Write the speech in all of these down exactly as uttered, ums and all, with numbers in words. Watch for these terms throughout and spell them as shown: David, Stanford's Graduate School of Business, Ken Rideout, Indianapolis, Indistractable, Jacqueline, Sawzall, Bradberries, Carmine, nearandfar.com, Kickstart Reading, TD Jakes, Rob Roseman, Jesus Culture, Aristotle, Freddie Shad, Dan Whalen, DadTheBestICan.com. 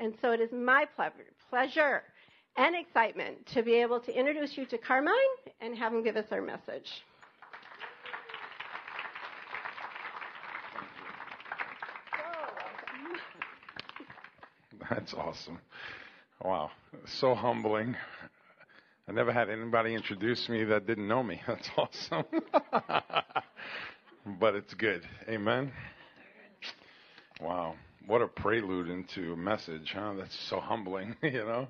And so it is my pleasure and excitement to be able to introduce you to Carmine and have him give us our message. That's awesome. Wow. So humbling. I never had anybody introduce me that didn't know me. That's awesome. But it's good. Amen. Wow. What a prelude into a message, huh? That's so humbling, you know?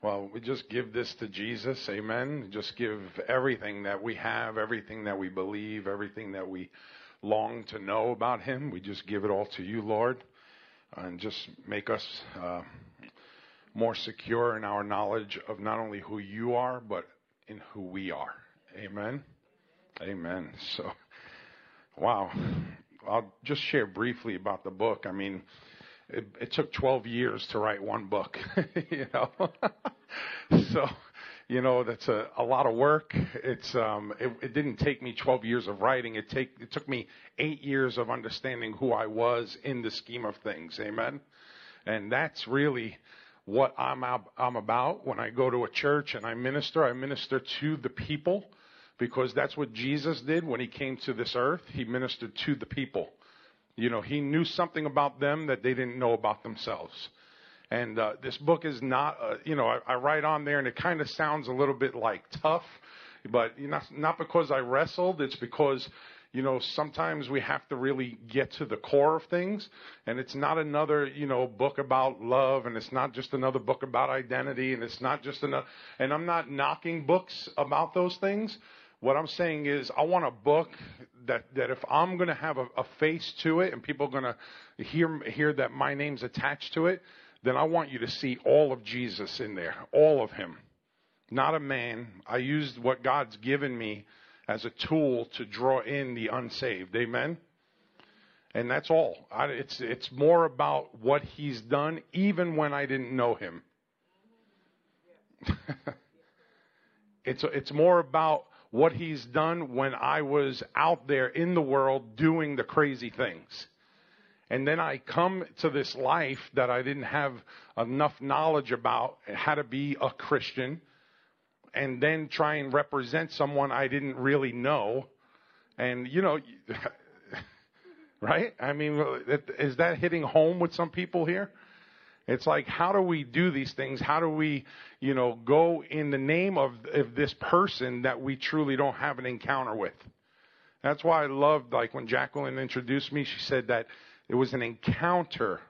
Well, we just give this to Jesus. Amen. Just give everything that we have, everything that we believe, everything that we long to know about him. We just give it all to you, Lord. And just make us uh, more secure in our knowledge of not only who you are, but in who we are. Amen? Amen. So, wow. I'll just share briefly about the book. I mean, it, it took twelve years to write one book, you know. So, you know, that's a, a lot of work. It's um, it, it didn't take me twelve years of writing. It, take, it took me eight years of understanding who I was in the scheme of things. Amen. And that's really what I'm, I'm about. When I go to a church and I minister, I minister to the people, because that's what Jesus did when he came to this earth. He ministered to the people. You know, he knew something about them that they didn't know about themselves. And uh, this book is not, uh, you know, I, I write on there and it kind of sounds a little bit like tough, but not, not because I wrestled. It's because, you know, sometimes we have to really get to the core of things. And it's not another, you know, book about love, and it's not just another book about identity, and it's not just another, and I'm not knocking books about those things. What I'm saying is I want a book that, that if I'm going to have a, a face to it and people are going to hear, hear that my name's attached to it, then I want you to see all of Jesus in there, all of him, not a man. I used what God's given me as a tool to draw in the unsaved. Amen. And that's all. I, it's, it's more about what he's done, even when I didn't know him. it's, it's more about what he's done when I was out there in the world doing the crazy things. And then I come to this life that I didn't have enough knowledge about how to be a Christian, and then try and represent someone I didn't really know. And, you know, right? I mean, is that hitting home with some people here? It's like, how do we do these things? How do we, you know, go in the name of, of this person that we truly don't have an encounter with? That's why I loved, like, when Jacqueline introduced me, she said that it was an encounter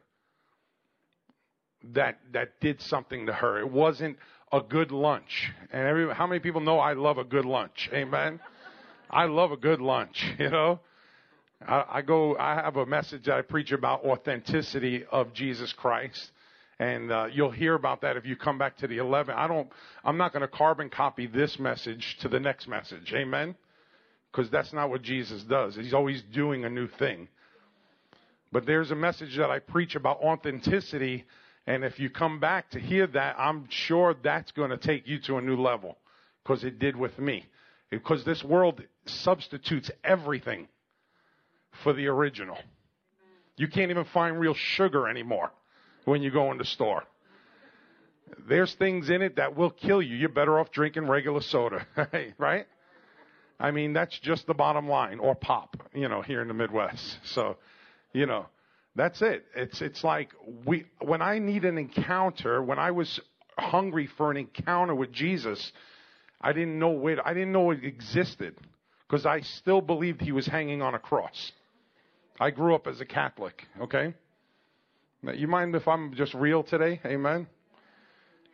that that did something to her. It wasn't a good lunch. And every, how many people know I love a good lunch? Amen? I love a good lunch, you know? I, I go, I have a message that I preach about authenticity of Jesus Christ. And uh, you'll hear about that if you come back to the eleven. I don't, I'm not going to carbon copy this message to the next message. Amen? Because that's not what Jesus does. He's always doing a new thing. But there's a message that I preach about authenticity. And if you come back to hear that, I'm sure that's going to take you to a new level. Because it did with me. Because this world substitutes everything for the original. You can't even find real sugar anymore when you go in the store. There's things in it that will kill you. You're better off drinking regular soda, right? I mean, that's just the bottom line, or pop, you know, here in the Midwest. So, you know, that's it. It's it's like we when I need an encounter, when I was hungry for an encounter with Jesus, I didn't know where, I didn't know it existed, because I still believed he was hanging on a cross. I grew up as a Catholic, okay? Now, you mind if I'm just real today? Amen?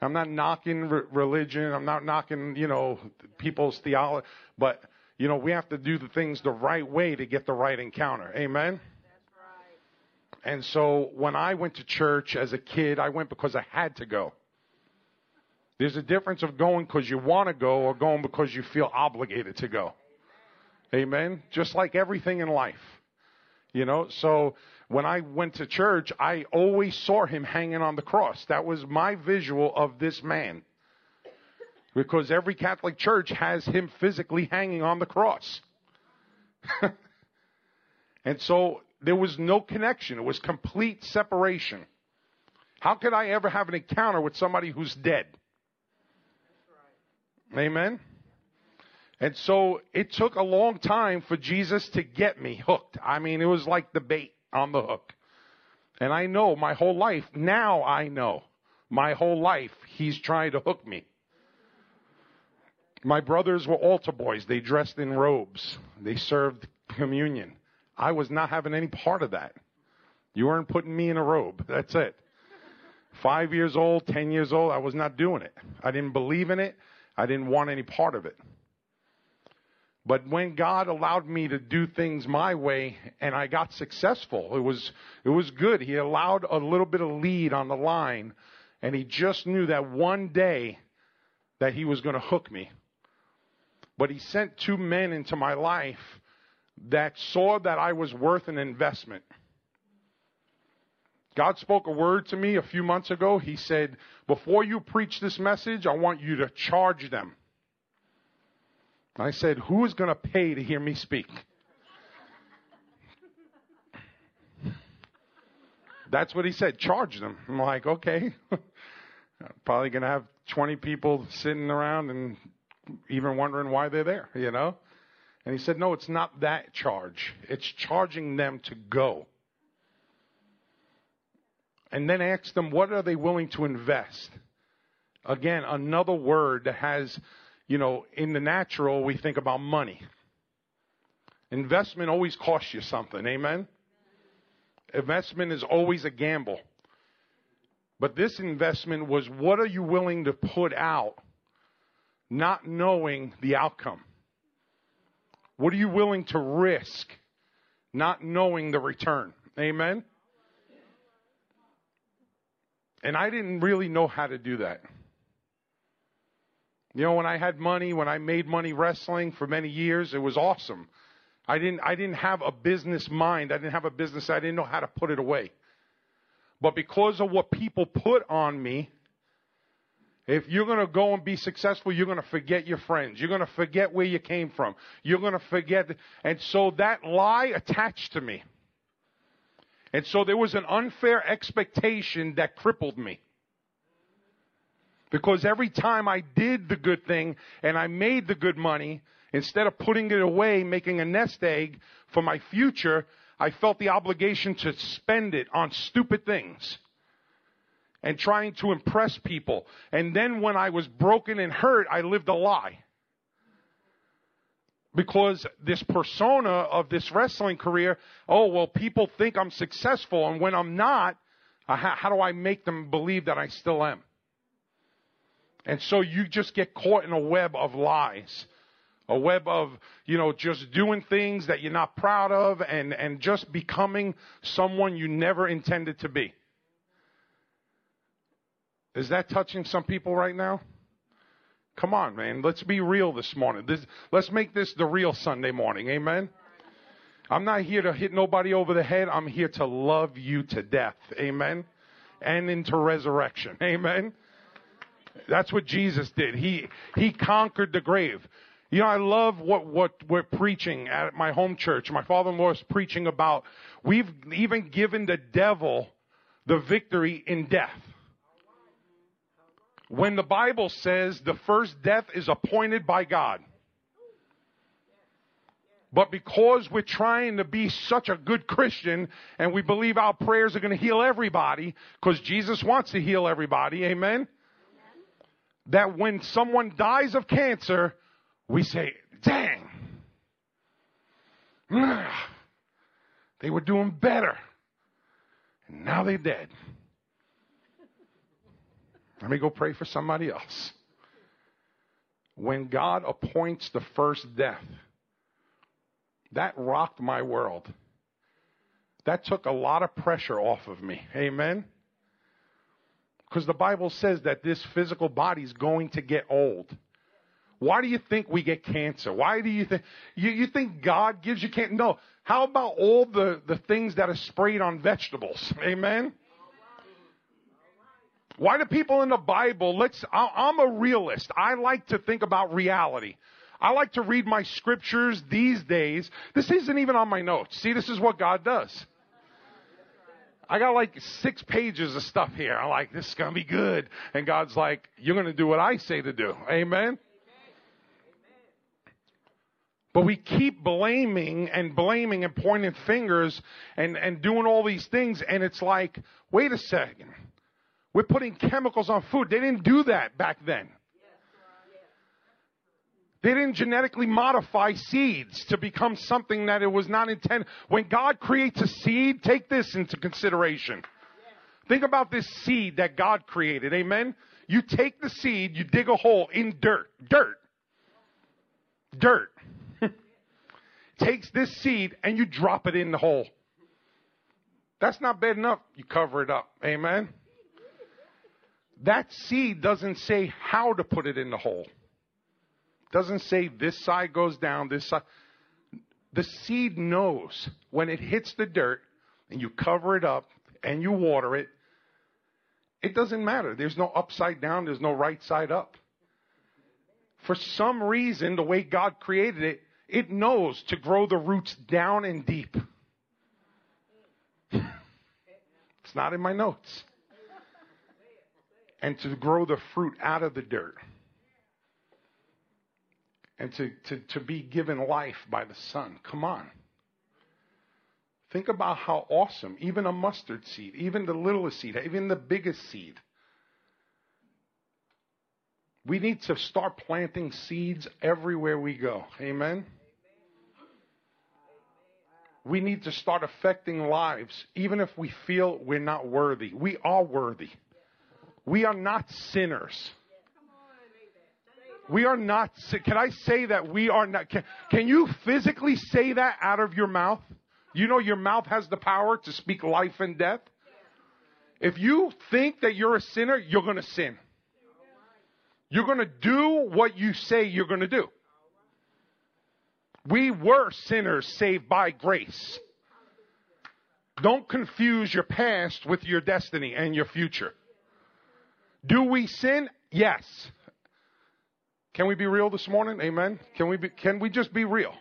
I'm not knocking re- religion. I'm not knocking, you know, people's theology. But, you know, we have to do the things the right way to get the right encounter. Amen? That's right. And so when I went to church as a kid, I went because I had to go. There's a difference of going because you want to go or going because you feel obligated to go. Amen. Just like everything in life, you know. So when I went to church, I always saw him hanging on the cross. That was my visual of this man, because every Catholic church has him physically hanging on the cross. And so there was no connection. It was complete separation. How could I ever have an encounter with somebody who's dead? Amen. And so it took a long time for Jesus to get me hooked. I mean, it was like the bait on the hook. And I know my whole life, now I know, my whole life, he's trying to hook me. My brothers were altar boys. They dressed in robes. They served communion. I was not having any part of that. You weren't putting me in a robe. That's it. Five years old, ten years old, I was not doing it. I didn't believe in it. I didn't want any part of it. But when God allowed me to do things my way and I got successful, it was it was good. He allowed a little bit of lead on the line, and he just knew that one day that he was going to hook me. But he sent two men into my life that saw that I was worth an investment. God spoke a word to me a few months ago. He said, before you preach this message, I want you to charge them. I said, who is going to pay to hear me speak? That's what he said, charge them. I'm like, okay. Probably going to have twenty people sitting around and even wondering why they're there, you know? And he said, no, it's not that charge. It's charging them to go. And then ask them, what are they willing to invest? Again, another word that has... You know, in the natural, we think about money. Investment always costs you something, amen? Investment is always a gamble. But this investment was, what are you willing to put out, not knowing the outcome? What are you willing to risk, not knowing the return? Amen? And I didn't really know how to do that. You know, when I had money, when I made money wrestling for many years, it was awesome. I didn't, I didn't have a business mind. I didn't have a business. I didn't know how to put it away. But because of what people put on me, if you're going to go and be successful, you're going to forget your friends. You're going to forget where you came from. You're going to forget. And so that lie attached to me. And so there was an unfair expectation that crippled me. Because every time I did the good thing and I made the good money, instead of putting it away, making a nest egg for my future, I felt the obligation to spend it on stupid things and trying to impress people. And then when I was broken and hurt, I lived a lie. Because this persona of this wrestling career, oh, well, people think I'm successful. And when I'm not, how do I make them believe that I still am? And so you just get caught in a web of lies, a web of, you know, just doing things that you're not proud of and, and just becoming someone you never intended to be. Is that touching some people right now? Come on, man. Let's be real this morning. This, let's make this the real Sunday morning. Amen. I'm not here to hit nobody over the head. I'm here to love you to death. Amen. And into resurrection. Amen. That's what Jesus did. He he conquered the grave. You know, I love what, what we're preaching at my home church. My father-in-law is preaching about we've even given the devil the victory in death. When the Bible says the first death is appointed by God. But because we're trying to be such a good Christian and we believe our prayers are going to heal everybody, because Jesus wants to heal everybody, amen? That when someone dies of cancer, we say, dang, they were doing better, and now they're dead. Let me go pray for somebody else. When God appoints the first death, that rocked my world. That took a lot of pressure off of me. Amen? Because the Bible says that this physical body is going to get old. Why do you think we get cancer? Why do you think you, you think God gives you cancer? No. How about all the, the things that are sprayed on vegetables? Amen. Why do people in the Bible? Let's. I, I'm a realist. I like to think about reality. I like to read my scriptures these days. This isn't even on my notes. See, this is what God does. I got like six pages of stuff here. I'm like, this is going to be good. And God's like, you're going to do what I say to do. Amen? Amen. But we keep blaming and blaming and pointing fingers and, and doing all these things. And it's like, wait a second. We're putting chemicals on food. They didn't do that back then. They didn't genetically modify seeds to become something that it was not intended. When God creates a seed, take this into consideration. Yeah. Think about this seed that God created. Amen? You take the seed, you dig a hole in dirt. Dirt. Dirt. Takes this seed and you drop it in the hole. That's not bad enough. You cover it up. Amen? That seed doesn't say how to put it in the hole. Doesn't say this side goes down, this side. The seed knows when it hits the dirt and you cover it up and you water it, it doesn't matter. There's no upside down. There's no right side up. For some reason, the way God created it, it knows to grow the roots down and deep. It's not in my notes. And to grow the fruit out of the dirt. And to, to, to be given life by the sun. Come on. Think about how awesome. Even a mustard seed. Even the littlest seed. Even the biggest seed. We need to start planting seeds everywhere we go. Amen? We need to start affecting lives. Even if we feel we're not worthy. We are worthy. We are not sinners. We are not sick. Can I say that we are not? Can, can you physically say that out of your mouth? You know your mouth has the power to speak life and death. If you think that you're a sinner, you're going to sin. You're going to do what you say you're going to do. We were sinners saved by grace. Don't confuse your past with your destiny and your future. Do we sin? Yes. Can we be real this morning? Amen. Can we be, can we just be real?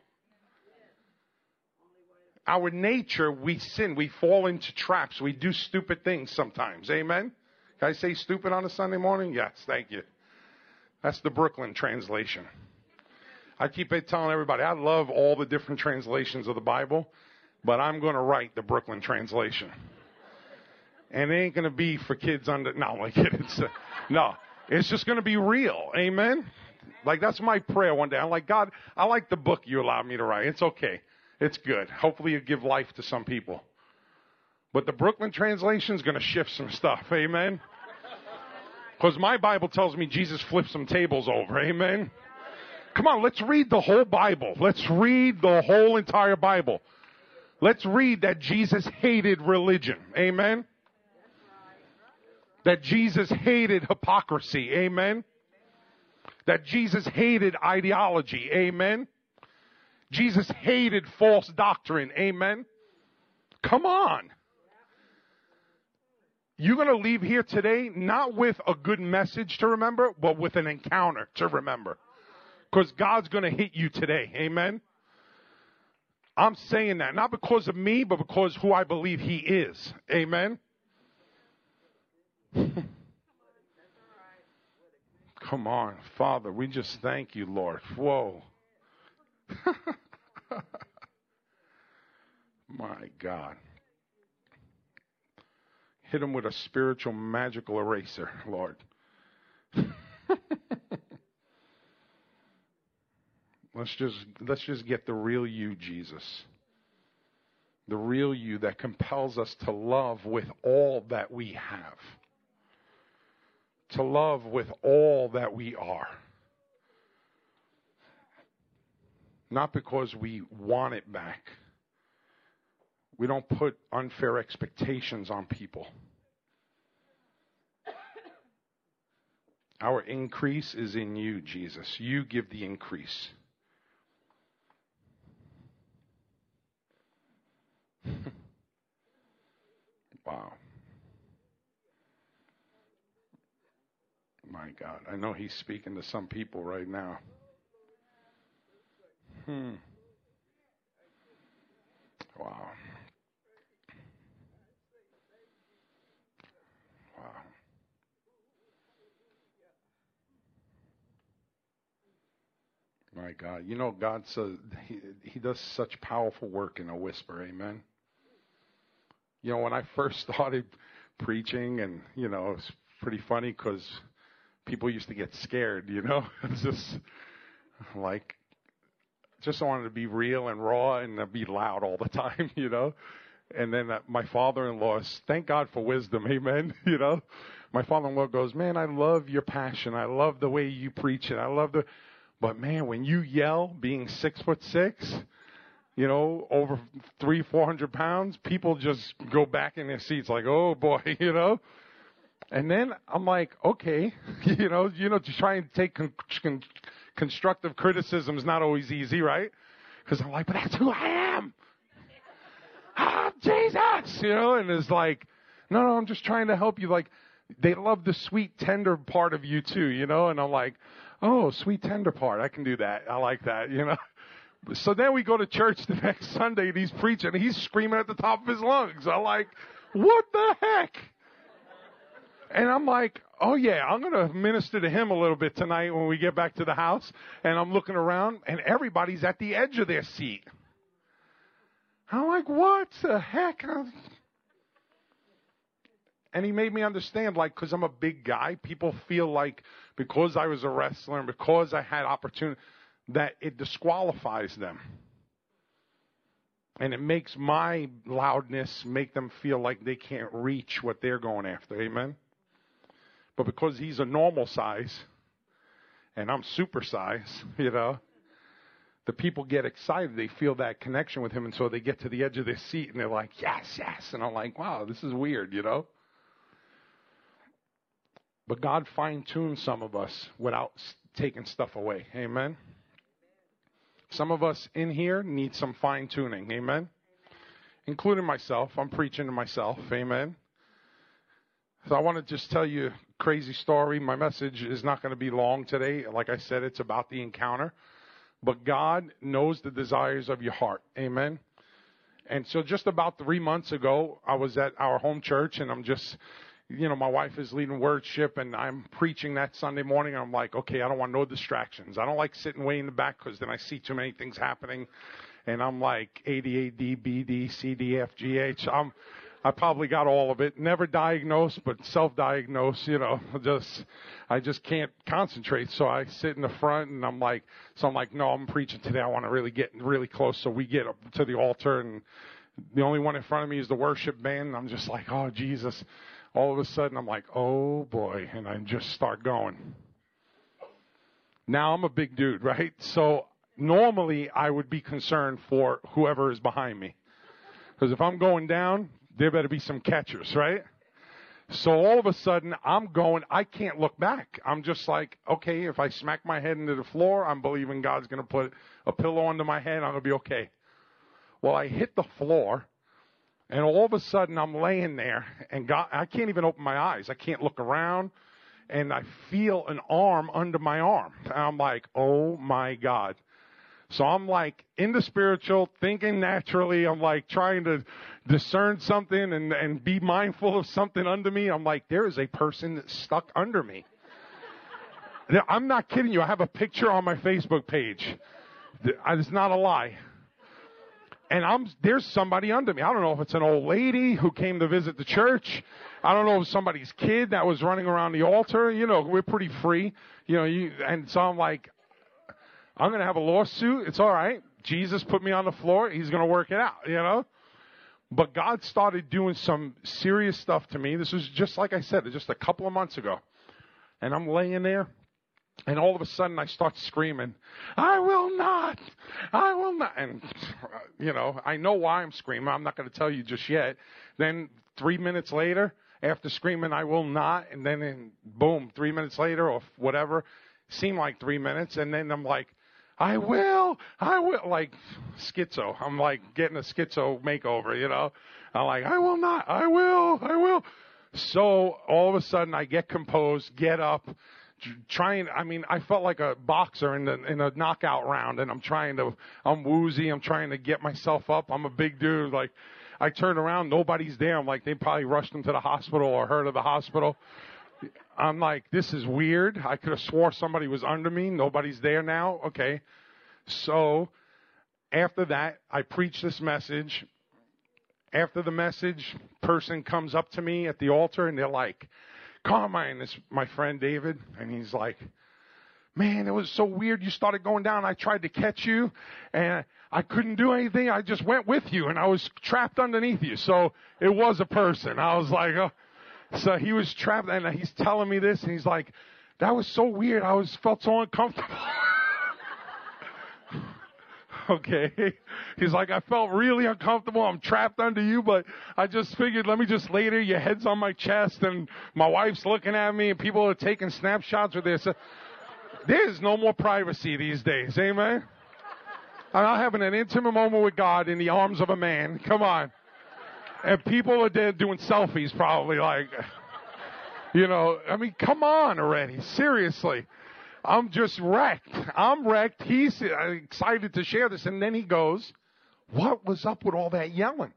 Our nature, we sin. We fall into traps. We do stupid things sometimes. Amen. Can I say stupid on a Sunday morning? Yes. Thank you. That's the Brooklyn translation. I keep telling everybody, I love all the different translations of the Bible, but I'm going to write the Brooklyn translation. And it ain't going to be for kids under, no, I'm kidding. It's, uh, no, it's just going to be real. Amen. Like, that's my prayer one day. I'm like, God, I like the book you allowed me to write. It's okay. It's good. Hopefully you give life to some people. But the Brooklyn translation is going to shift some stuff. Amen. Because my Bible tells me Jesus flipped some tables over. Amen. Come on, let's read the whole Bible. Let's read the whole entire Bible. Let's read that Jesus hated religion. Amen. That Jesus hated hypocrisy. Amen. That Jesus hated ideology. Amen. Jesus hated false doctrine. Amen. Come on. You're going to leave here today not with a good message to remember, but with an encounter to remember. Because God's going to hit you today. Amen. I'm saying that not because of me, but because who I believe he is. Amen. Come on, Father, we just thank you, Lord. Whoa. My God. Hit him with a spiritual magical eraser, Lord. let's just let's just get the real you, Jesus. The real you that compels us to love with all that we have. To love with all that we are. Not because we want it back. We don't put unfair expectations on people. Our increase is in you, Jesus. You give the increase. Wow. My God, I know he's speaking to some people right now. Hmm. Wow. My God. You know, God says he, he does such powerful work in a whisper. Amen. You know, when I first started preaching, and, you know, it's pretty funny because people used to get scared, you know. It's just like, just wanted to be real and raw and be loud all the time, you know. And then my father-in-law, thank God for wisdom, amen, you know. My father-in-law goes, man, I love your passion. I love the way you preach it. I love the, but man, when you yell, being six foot six, you know, over three, four hundred pounds, people just go back in their seats like, oh boy, you know. And then I'm like, okay, you know, you know, to try and take con- con- constructive criticism is not always easy, right? Because I'm like, but that's who I am. I'm Jesus, you know. And it's like, no, no, I'm just trying to help you, like. They love the sweet, tender part of you, too, you know. And I'm like, oh, sweet, tender part. I can do that. I like that, you know. So then we go to church the next Sunday, and he's preaching. And he's screaming at the top of his lungs. I'm like, what the heck? And I'm like, oh, yeah, I'm going to minister to him a little bit tonight when we get back to the house. And I'm looking around, and everybody's at the edge of their seat. I'm like, what the heck? I'm... And he made me understand, like, because I'm a big guy, people feel like because I was a wrestler and because I had opportunity, that it disqualifies them. And it makes my loudness make them feel like they can't reach what they're going after. Amen? But because he's a normal size and I'm super size, you know, the people get excited. They feel that connection with him. And so they get to the edge of their seat and they're like, yes, yes. And I'm like, wow, this is weird, you know. But God fine-tunes some of us without taking stuff away. Amen? Some of us in here need some fine-tuning. Amen? Amen? Including myself. I'm preaching to myself. Amen? So I want to just tell you a crazy story. My message is not going to be long today. Like I said, it's about the encounter. But God knows the desires of your heart. Amen? And so just about three months ago, I was at our home church, and I'm just... You know, my wife is leading worship, and I'm preaching that Sunday morning. And I'm like, okay, I don't want no distractions. I don't like sitting way in the back because then I see too many things happening. And I'm like A D A D, B D, C D F G H. I'm, I probably got all of it. Never diagnosed, but self-diagnosed, you know, just, I just can't concentrate. So I sit in the front, and I'm like, so I'm like, no, I'm preaching today. I want to really get really close. So we get up to the altar, and the only one in front of me is the worship band. And I'm just like, oh, Jesus. All of a sudden, I'm like, oh, boy, and I just start going. Now I'm a big dude, right? So normally I would be concerned for whoever is behind me. Because if I'm going down, there better be some catchers, right? So all of a sudden, I'm going, I can't look back. I'm just like, okay, if I smack my head into the floor, I'm believing God's going to put a pillow under my head. I'm going to be okay. Well, I hit the floor. And all of a sudden, I'm laying there, and God, I can't even open my eyes. I can't look around, and I feel an arm under my arm. And I'm like, oh, my God. So I'm like in the spiritual, thinking naturally. I'm like trying to discern something and, and be mindful of something under me. I'm like, there is a person stuck under me. Now, I'm not kidding you. I have a picture on my Facebook page. It's not a lie. And I'm, there's somebody under me. I don't know if it's an old lady who came to visit the church. I don't know if it's somebody's kid that was running around the altar. You know, we're pretty free. You know, you, and so I'm like, I'm going to have a lawsuit. It's all right. Jesus put me on the floor. He's going to work it out, you know. But God started doing some serious stuff to me. This was just like I said, just a couple of months ago. And I'm laying there. And all of a sudden, I start screaming, I will not, I will not. And, you know, I know why I'm screaming. I'm not going to tell you just yet. Then three minutes later, after screaming, I will not, and then and boom, three minutes later or whatever, seemed like three minutes. And then I'm like, I will, I will, like schizo. I'm like getting a schizo makeover, you know. I'm like, I will not, I will, I will. So all of a sudden, I get composed, get up. Trying, I mean, I felt like a boxer in, the, in a knockout round, and I'm trying to, I'm woozy, I'm trying to get myself up. I'm a big dude. Like, I turn around, nobody's there. I'm like, they probably rushed him to the hospital or her to the hospital. I'm like, this is weird. I could have swore somebody was under me. Nobody's there now. Okay. So after that, I preach this message. After the message, person comes up to me at the altar, and they're like, Carmine, it's my friend David, and he's like, man, it was so weird. You started going down. I tried to catch you, and I couldn't do anything. I just went with you, and I was trapped underneath you. So it was a person. I was like, oh. So he was trapped, and he's telling me this, and he's like, that was so weird. I was felt so uncomfortable. Okay. He's like, I felt really uncomfortable. I'm trapped under you, but I just figured, let me just lay there. Your head's on my chest, and my wife's looking at me, and people are taking snapshots with this. There's no more privacy these days. Amen. I'm having an intimate moment with God in the arms of a man. Come on. And people are there doing selfies probably, like, you know, I mean, come on already. Seriously. I'm just wrecked. I'm wrecked. He's excited to share this. And then he goes, what was up with all that yelling?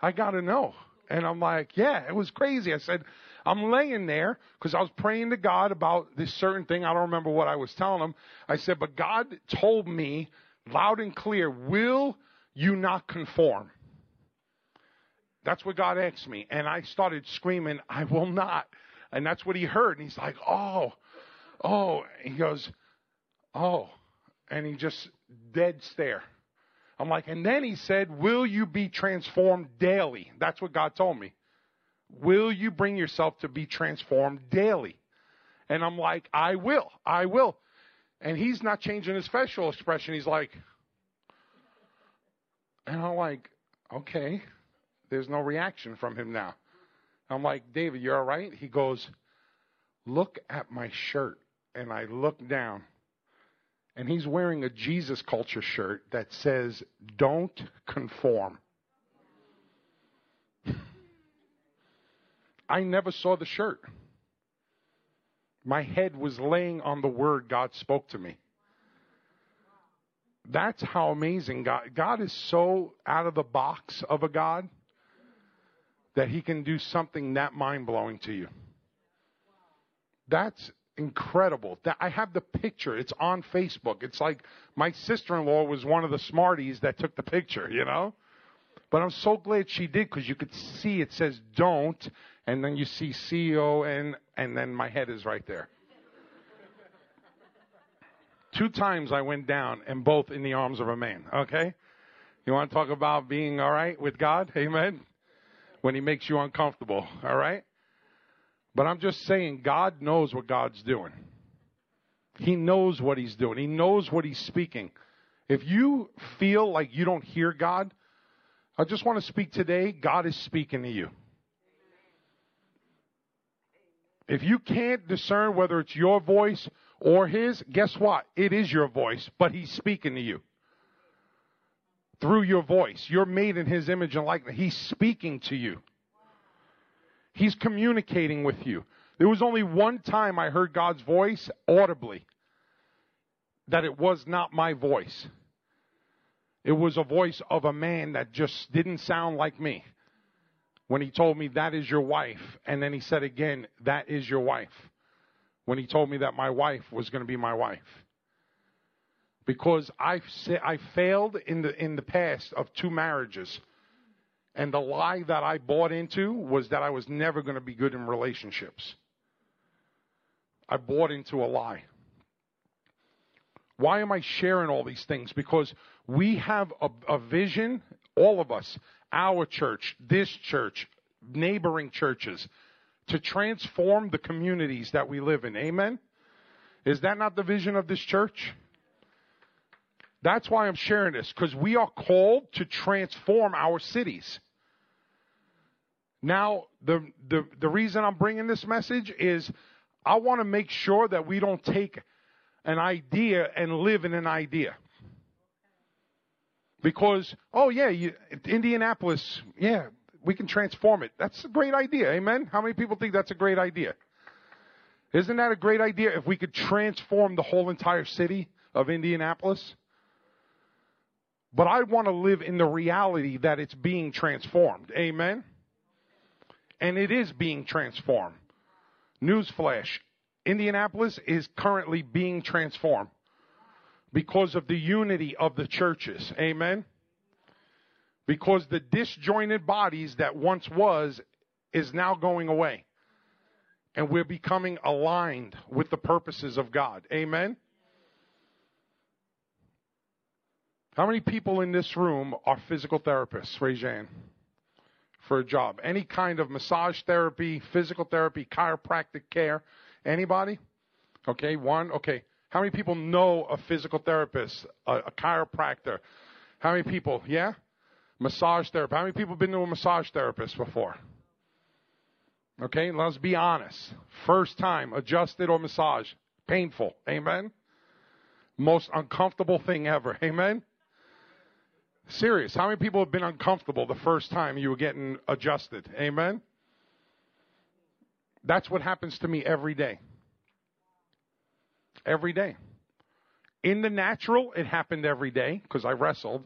I got to know. And I'm like, yeah, it was crazy. I said, I'm laying there because I was praying to God about this certain thing. I don't remember what I was telling him. I said, but God told me loud and clear, will you not conform? That's what God asked me. And I started screaming, I will not. And that's what he heard. And he's like, oh. Oh, he goes, oh, and he just dead stare. I'm like, and then he said, will you be transformed daily? That's what God told me. Will you bring yourself to be transformed daily? And I'm like, I will, I will. And he's not changing his facial expression. He's like, and I'm like, okay, there's no reaction from him now. I'm like, David, you're all right? He goes, look at my shirt. And I look down, and he's wearing a Jesus Culture shirt that says, don't conform. I never saw the shirt. My head was laying on the word God spoke to me. That's how amazing God. God is so out of the box of a God that he can do something that mind-blowing to you. That's incredible. That I have the picture. It's on Facebook. It's like my sister-in-law was one of the smarties that took the picture, you know. But I'm so glad she did, because you could see it says don't, and then you see C O N, and then my head is right there. Two times I went down, and both in the arms of a man, okay? You want to talk about being all right with God? Amen? When he makes you uncomfortable, all right? But I'm just saying, God knows what God's doing. He knows what he's doing. He knows what he's speaking. If you feel like you don't hear God, I just want to speak today, God is speaking to you. If you can't discern whether it's your voice or his, guess what? It is your voice, but he's speaking to you. Through your voice. You're made in his image and likeness. He's speaking to you. He's communicating with you. There was only one time I heard God's voice audibly, that it was not my voice. It was a voice of a man that just didn't sound like me. When he told me, that is your wife, and then he said again, that is your wife. When he told me that my wife was going to be my wife. Because I I failed in the in the past of two marriages. And the lie that I bought into was that I was never going to be good in relationships. I bought into a lie. Why am I sharing all these things? Because we have a, a vision, all of us, our church, this church, neighboring churches, to transform the communities that we live in. Amen? Is that not the vision of this church? That's why I'm sharing this, because we are called to transform our cities. Now, the, the, the reason I'm bringing this message is I want to make sure that we don't take an idea and live in an idea. Because, oh, yeah, you, Indianapolis, yeah, we can transform it. That's a great idea, amen? How many people think that's a great idea? Isn't that a great idea if we could transform the whole entire city of Indianapolis? But I want to live in the reality that it's being transformed. Amen? And it is being transformed. Newsflash. Indianapolis is currently being transformed. because of the unity of the churches. Amen. Because the disjointed bodies that once was is now going away. And we're becoming aligned with the purposes of God. Amen. How many people in this room are physical therapists? Raise your hand. For a job. Any kind of massage therapy, physical therapy, chiropractic care. Anybody? Okay, one. Okay. How many people know a physical therapist, a, a chiropractor? How many people? Yeah? Massage therapy. How many people have been to a massage therapist before? Okay, let's be honest. First time, adjusted or massage. Painful. Amen? Most uncomfortable thing ever. Amen? Serious. How many people have been uncomfortable the first time you were getting adjusted? Amen? That's what happens to me every day. Every day. In the natural, it happened every day because I wrestled.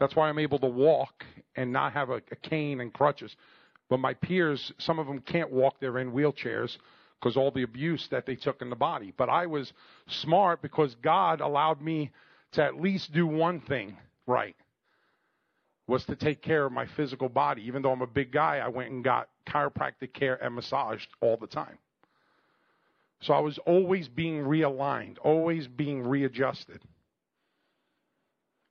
That's why I'm able to walk and not have a, a cane and crutches. But my peers, some of them can't walk. They're in wheelchairs because all the abuse that they took in the body. But I was smart because God allowed me to at least do one thing right. Was to take care of my physical body. Even though I'm a big guy, I went and got chiropractic care and massaged all the time. So I was always being realigned, always being readjusted.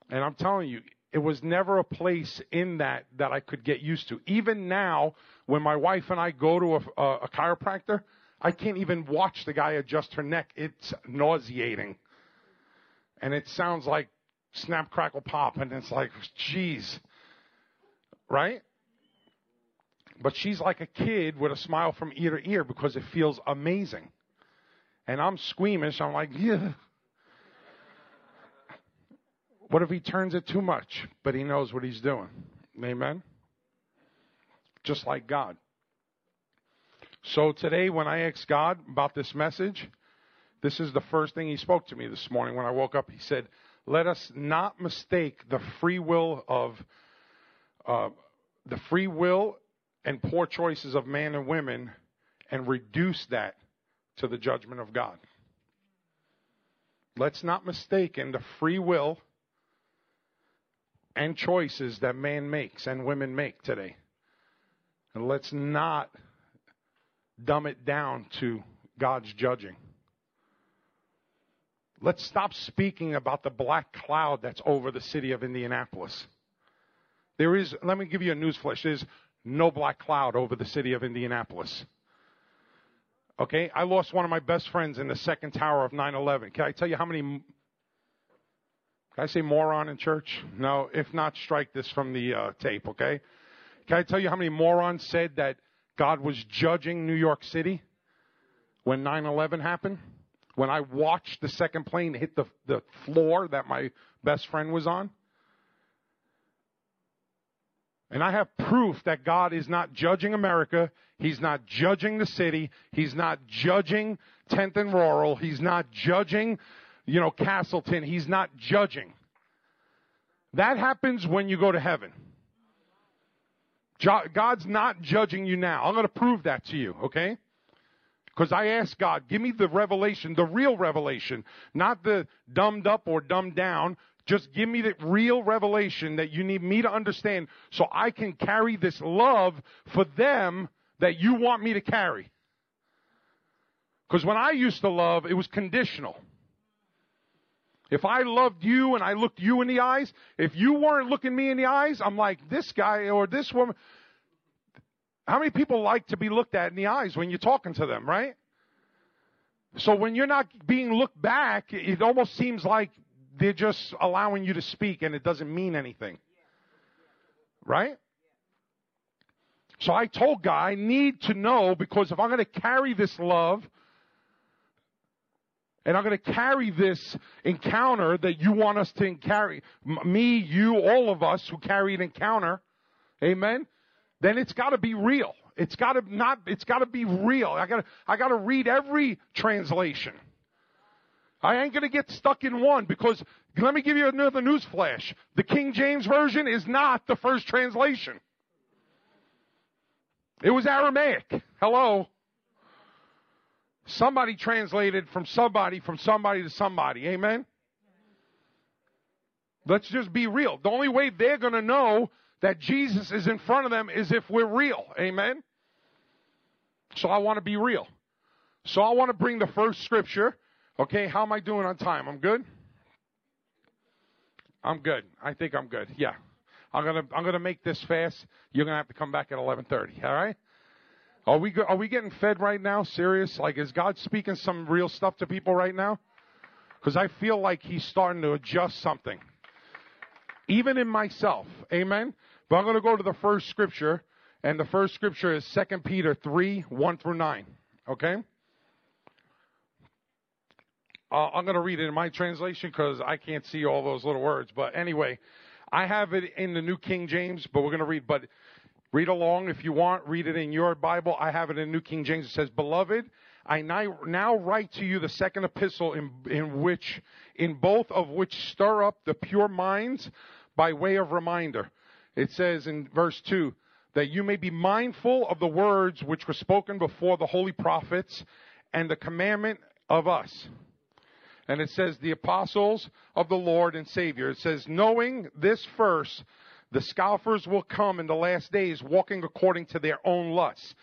And I'm telling you, it was never a place in that that I could get used to. Even now, when my wife and I go to a, a, a chiropractor, I can't even watch the guy adjust her neck. It's nauseating. And it sounds like snap, crackle, pop, and it's like, geez, right? But she's like a kid with a smile from ear to ear because it feels amazing. And I'm squeamish. I'm like, yeah. What if he turns it too much? But he knows what he's doing. Amen? Just like God. So today when I asked God about this message, this is the first thing he spoke to me this morning when I woke up. He said, let us not mistake the free will of uh, the free will and poor choices of men and women and reduce that to the judgment of God. Let's not mistake in the free will and choices that man makes and women make today. And let's not dumb it down to God's judging. Let's stop speaking about the black cloud that's over the city of Indianapolis. There is, let me give you a newsflash, there's no black cloud over the city of Indianapolis. Okay, I lost one of my best friends in the second tower of nine eleven. Can I tell you how many, can I say moron in church? No, if not, strike this from the uh, tape, okay? Can I tell you how many morons said that God was judging New York City when nine eleven happened? When I watched the second plane hit the, the floor that my best friend was on. And I have proof that God is not judging America. He's not judging the city. He's not judging tenth and Rural. He's not judging, you know, Castleton. He's not judging. That happens when you go to heaven. God's not judging you now. I'm going to prove that to you, okay? Because I asked God, give me the revelation, the real revelation, not the dumbed up or dumbed down. Just give me the real revelation that you need me to understand so I can carry this love for them that you want me to carry. Because when I used to love, it was conditional. If I loved you and I looked you in the eyes, if you weren't looking me in the eyes, I'm like, this guy or this woman... How many people like to be looked at in the eyes when you're talking to them, right? So when you're not being looked back, it almost seems like they're just allowing you to speak and it doesn't mean anything, right? So I told God, I need to know because if I'm going to carry this love and I'm going to carry this encounter that you want us to carry, me, you, all of us who carry an encounter, amen? Then it's got to be real. It's got to not. It's got to be real. I got. I got to read every translation. I ain't gonna get stuck in one because let me give you another newsflash: the King James version is not the first translation. It was Aramaic. Hello. Somebody translated from somebody from somebody to somebody. Amen. Let's just be real. The only way they're going to know that Jesus is in front of them is if we're real. Amen? So I want to be real. So I want to bring the first scripture. Okay, how am I doing on time? I'm good? I'm good. I think I'm good. Yeah. I'm going to I'm going to make this fast. You're going to have to come back at eleven thirty, all right? Are we go, are we getting fed right now? Serious? Like, is God speaking some real stuff to people right now? Because I feel like he's starting to adjust something. Even in myself. Amen? But I'm going to go to the first scripture. And the first scripture is Second Peter three, one through nine. Okay? Uh, I'm going to read it in my translation because I can't see all those little words. But anyway, I have it in the New King James, but we're going to read. But read along if you want. Read it in your Bible. I have it in New King James. It says, Beloved, I now write to you the second epistle in, in which, in both of which stir up the pure minds by way of reminder. It says in verse two, that you may be mindful of the words which were spoken before the holy prophets and the commandment of us. And it says the apostles of the Lord and Savior. It says, knowing this first, the scoffers will come in the last days walking according to their own lusts.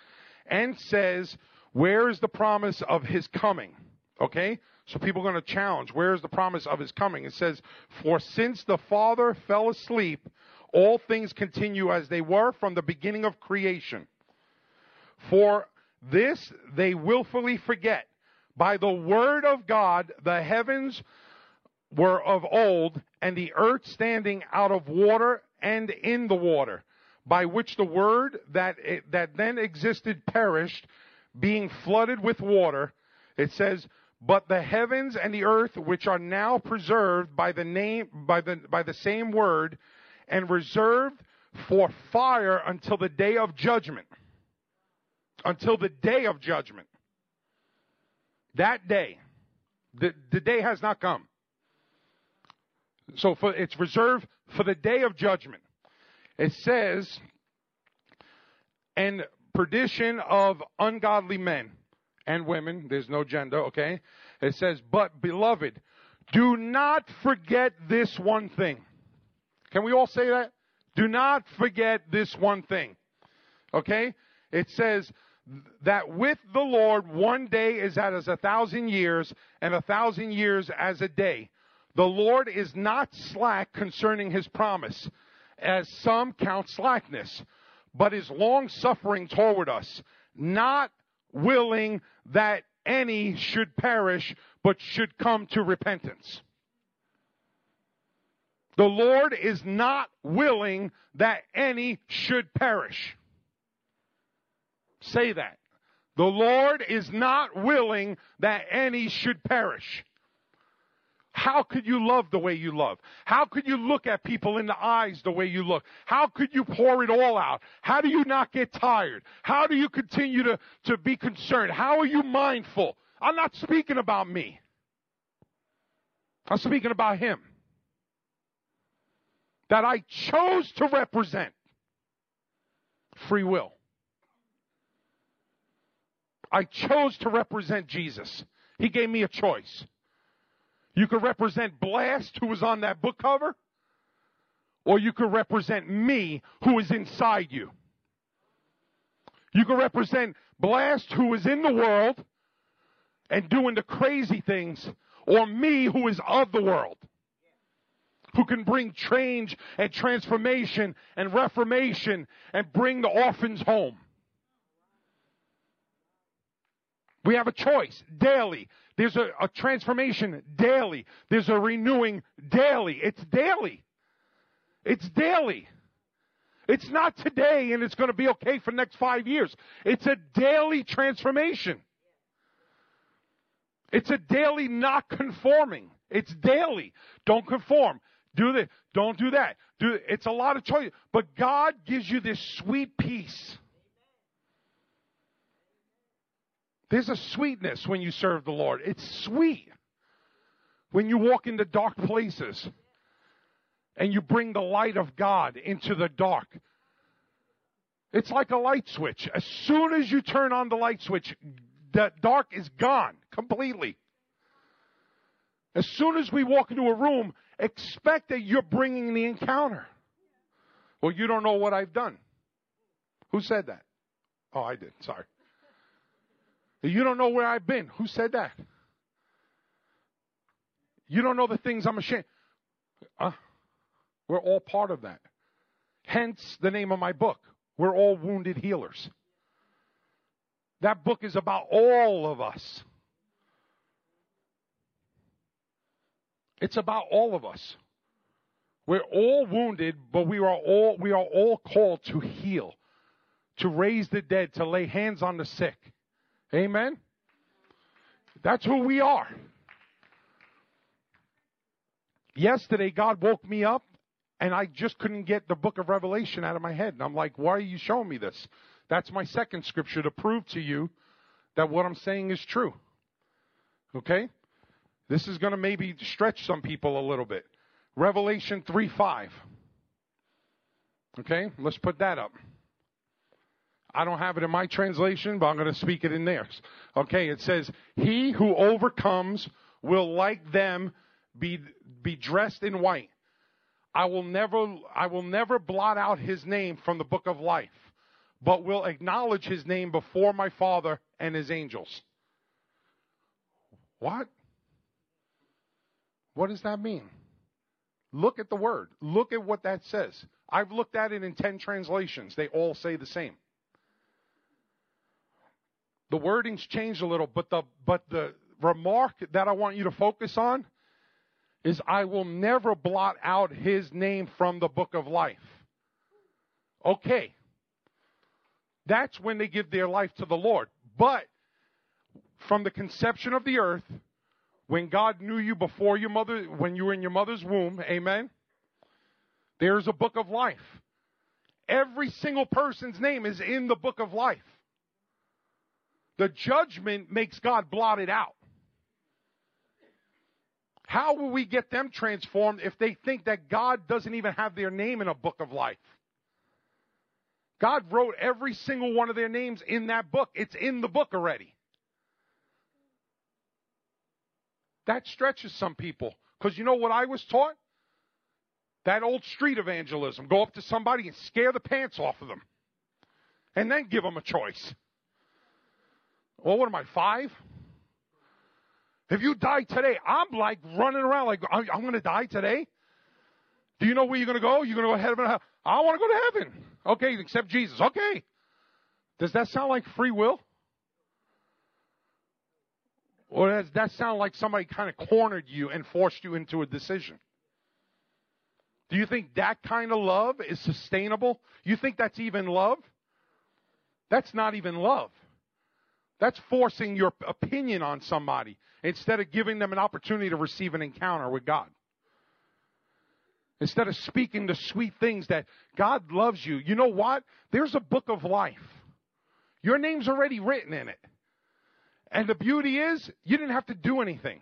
And says, where is the promise of his coming? Okay? So people are going to challenge. Where is the promise of his coming? It says, for since the Father fell asleep, all things continue as they were from the beginning of creation. For this they willfully forget. By the word of God, the heavens were of old, and the earth standing out of water and in the water, by which the word that it, that then existed perished, being flooded with water. It says, but the heavens and the earth, which are now preserved by the name by the by the same word, and reserved for fire until the day of judgment. Until the day of judgment. That day. The, the day has not come. So for, it's reserved for the day of judgment. It says, and perdition of ungodly men and women. There's no gender, okay? It says, but beloved, do not forget this one thing. Can we all say that? Do not forget this one thing. Okay? It says that with the Lord one day is as a thousand years, and a thousand years as a day. The Lord is not slack concerning his promise, as some count slackness, but is long-suffering toward us, not willing that any should perish, but should come to repentance. The Lord is not willing that any should perish. Say that. The Lord is not willing that any should perish. How could you love the way you love? How could you look at people in the eyes the way you look? How could you pour it all out? How do you not get tired? How do you continue to, to be concerned? How are you mindful? I'm not speaking about me. I'm speaking about him. That I chose to represent free will. I chose to represent Jesus. He gave me a choice. You could represent Blast, who was on that book cover, or you could represent me, who is inside you. You could represent Blast, who is in the world and doing the crazy things, or me, who is of the world, who can bring change and transformation and reformation and bring the orphans home. We have a choice daily. There's a, a transformation daily. There's a renewing daily. It's daily. It's daily. It's not today and it's going to be okay for the next five years. It's a daily transformation. It's a daily not conforming. It's daily. Don't conform. Do this. Don't do that. Do it's a lot of choice. But God gives you this sweet peace. There's a sweetness when you serve the Lord. It's sweet when you walk into dark places and you bring the light of God into the dark. It's like a light switch. As soon as you turn on the light switch, the dark is gone completely. As soon as we walk into a room expect that you're bringing the encounter. Well, you don't know what I've done. Who said that? Oh, I did. Sorry. You don't know where I've been. Who said that? You don't know the things I'm ashamed. Huh? We're all part of that. Hence the name of my book. We're all wounded healers. That book is about all of us. It's about all of us. We're all wounded, but we are all we are all called to heal, to raise the dead, to lay hands on the sick. Amen? That's who we are. Yesterday, God woke me up, and I just couldn't get the book of Revelation out of my head. And I'm like, why are you showing me this? That's my second scripture to prove to you that what I'm saying is true. Okay? This is going to maybe stretch some people a little bit. Revelation three five. Okay? Let's put that up. I don't have it in my translation, but I'm going to speak it in theirs. Okay, it says, he who overcomes will, like them, be be dressed in white. I will never I will never blot out his name from the book of life, but will acknowledge his name before my Father and his angels. What? What does that mean? Look at the word. Look at what that says. I've looked at it in ten translations. They all say the same. The wording's changed a little, but the but the remark that I want you to focus on is I will never blot out his name from the book of life. Okay. That's when they give their life to the Lord. But from the conception of the earth, when God knew you before your mother, when you were in your mother's womb, amen, there's a book of life. Every single person's name is in the book of life. The judgment makes God blotted out. How will we get them transformed if they think that God doesn't even have their name in a book of life? God wrote every single one of their names in that book. It's in the book already. That stretches some people. Because you know what I was taught? That old street evangelism. Go up to somebody and scare the pants off of them. And then give them a choice. Well, what am I, five? If you die today, I'm like running around like, I'm, I'm going to die today? Do you know where you're going to go? You're going to go to heaven? Or hell? I want to go to heaven. Okay, accept Jesus. Okay. Does that sound like free will? Or does that sound like somebody kind of cornered you and forced you into a decision? Do you think that kind of love is sustainable? You think that's even love? That's not even love. That's forcing your opinion on somebody instead of giving them an opportunity to receive an encounter with God. Instead of speaking the sweet things that God loves you. You know what? There's a book of life. Your name's already written in it. And the beauty is, you didn't have to do anything.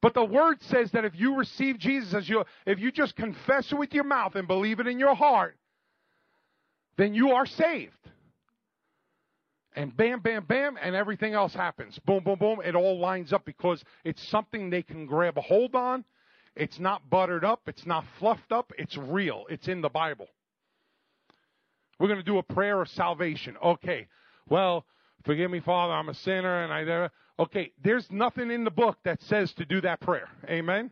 But the word says that if you receive Jesus as your, if you just confess it with your mouth and believe it in your heart, then you are saved. And bam, bam, bam, and everything else happens. Boom, boom, boom. It all lines up because it's something they can grab a hold on. It's not buttered up. It's not fluffed up. It's real. It's in the Bible. We're going to do a prayer of salvation. Okay, well, forgive me, Father, I'm a sinner. and I never. Okay, there's nothing in the book that says to do that prayer. Amen?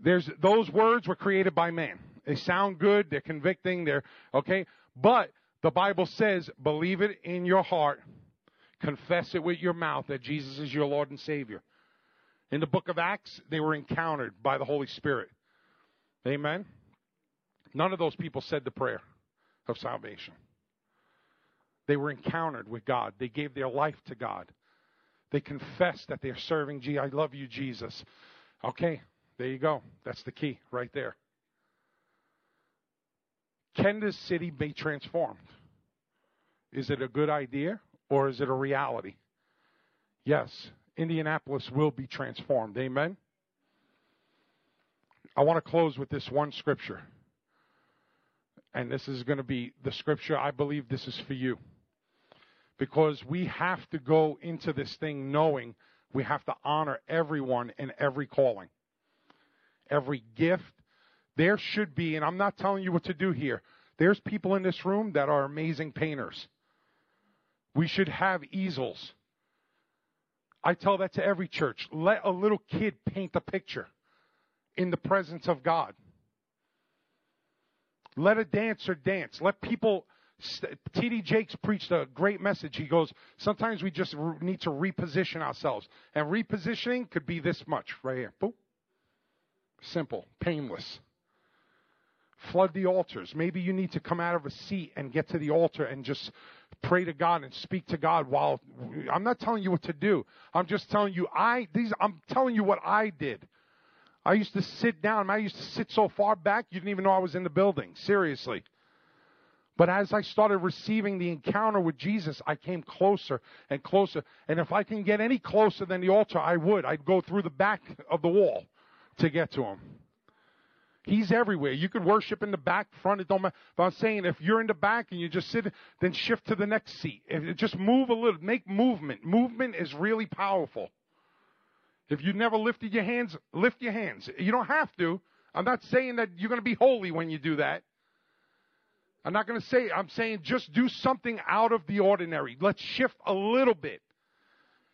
There's those words were created by man. They sound good. They're convicting. They're okay, but the Bible says, believe it in your heart, confess it with your mouth that Jesus is your Lord and Savior. In the book of Acts, they were encountered by the Holy Spirit. Amen? None of those people said the prayer of salvation. They were encountered with God. They gave their life to God. They confessed that they are serving Jesus. I love you, Jesus. Okay, there you go. That's the key right there. Can this city be transformed? Is it a good idea or is it a reality? Yes, Indianapolis will be transformed. Amen? I want to close with this one scripture. And this is going to be the scripture. I believe this is for you. Because we have to go into this thing knowing we have to honor everyone in every calling. every gift. There should be, and I'm not telling you what to do here, there's people in this room that are amazing painters. We should have easels. I tell that to every church. Let a little kid paint a picture in the presence of God. Let a dancer dance. Let people... T D Jakes preached a great message. He goes, sometimes we just need to reposition ourselves. And repositioning could be this much right here. Boop. Simple. Painless. Flood the altars. Maybe you need to come out of a seat and get to the altar and just pray to God and speak to God while... I'm not telling you what to do. I'm just telling you, I, these, I'm telling you what I did. I used to sit down. I used to sit so far back, you didn't even know I was in the building. Seriously. But as I started receiving the encounter with Jesus, I came closer and closer. And if I can get any closer than the altar, I would. I'd go through the back of the wall to get to him. He's everywhere. You could worship in the back, front. It don't matter. But I'm saying if you're in the back and you just sit, then shift to the next seat. If, just move a little. Make movement. Movement is really powerful. If you've never lifted your hands, lift your hands. You don't have to. I'm not saying that you're going to be holy when you do that. I'm not going to say, I'm saying just do something out of the ordinary. Let's shift a little bit.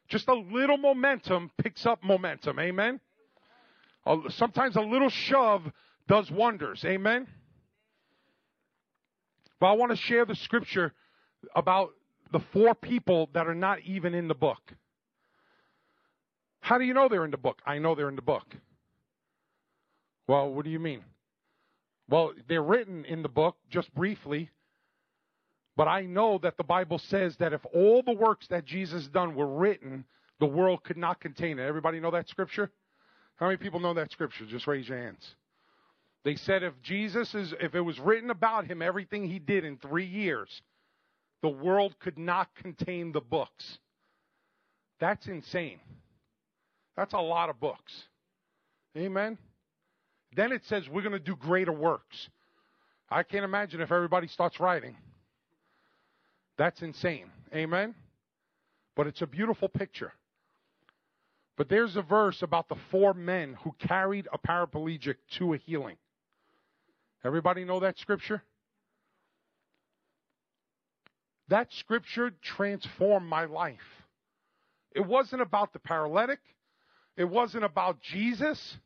Just a little momentum picks up momentum. Amen? Sometimes a little shove does wonders. Amen? But I want to share the scripture about the four people that are not even in the book. How do you know they're in the book? I know they're in the book. Well, what do you mean? Well, they're written in the book, just briefly. But I know that the Bible says that if all the works that Jesus done were written, the world could not contain it. Everybody know that scripture? How many people know that scripture? Just raise your hands. They said if Jesus is, if it was written about him, everything he did in three years, the world could not contain the books. That's insane. That's a lot of books. Amen? Then it says we're going to do greater works. I can't imagine if everybody starts writing. That's insane. Amen? But it's a beautiful picture. But there's a verse about the four men who carried a paraplegic to a healing. Everybody know that scripture? That scripture transformed my life. It wasn't about the paralytic. It wasn't about Jesus.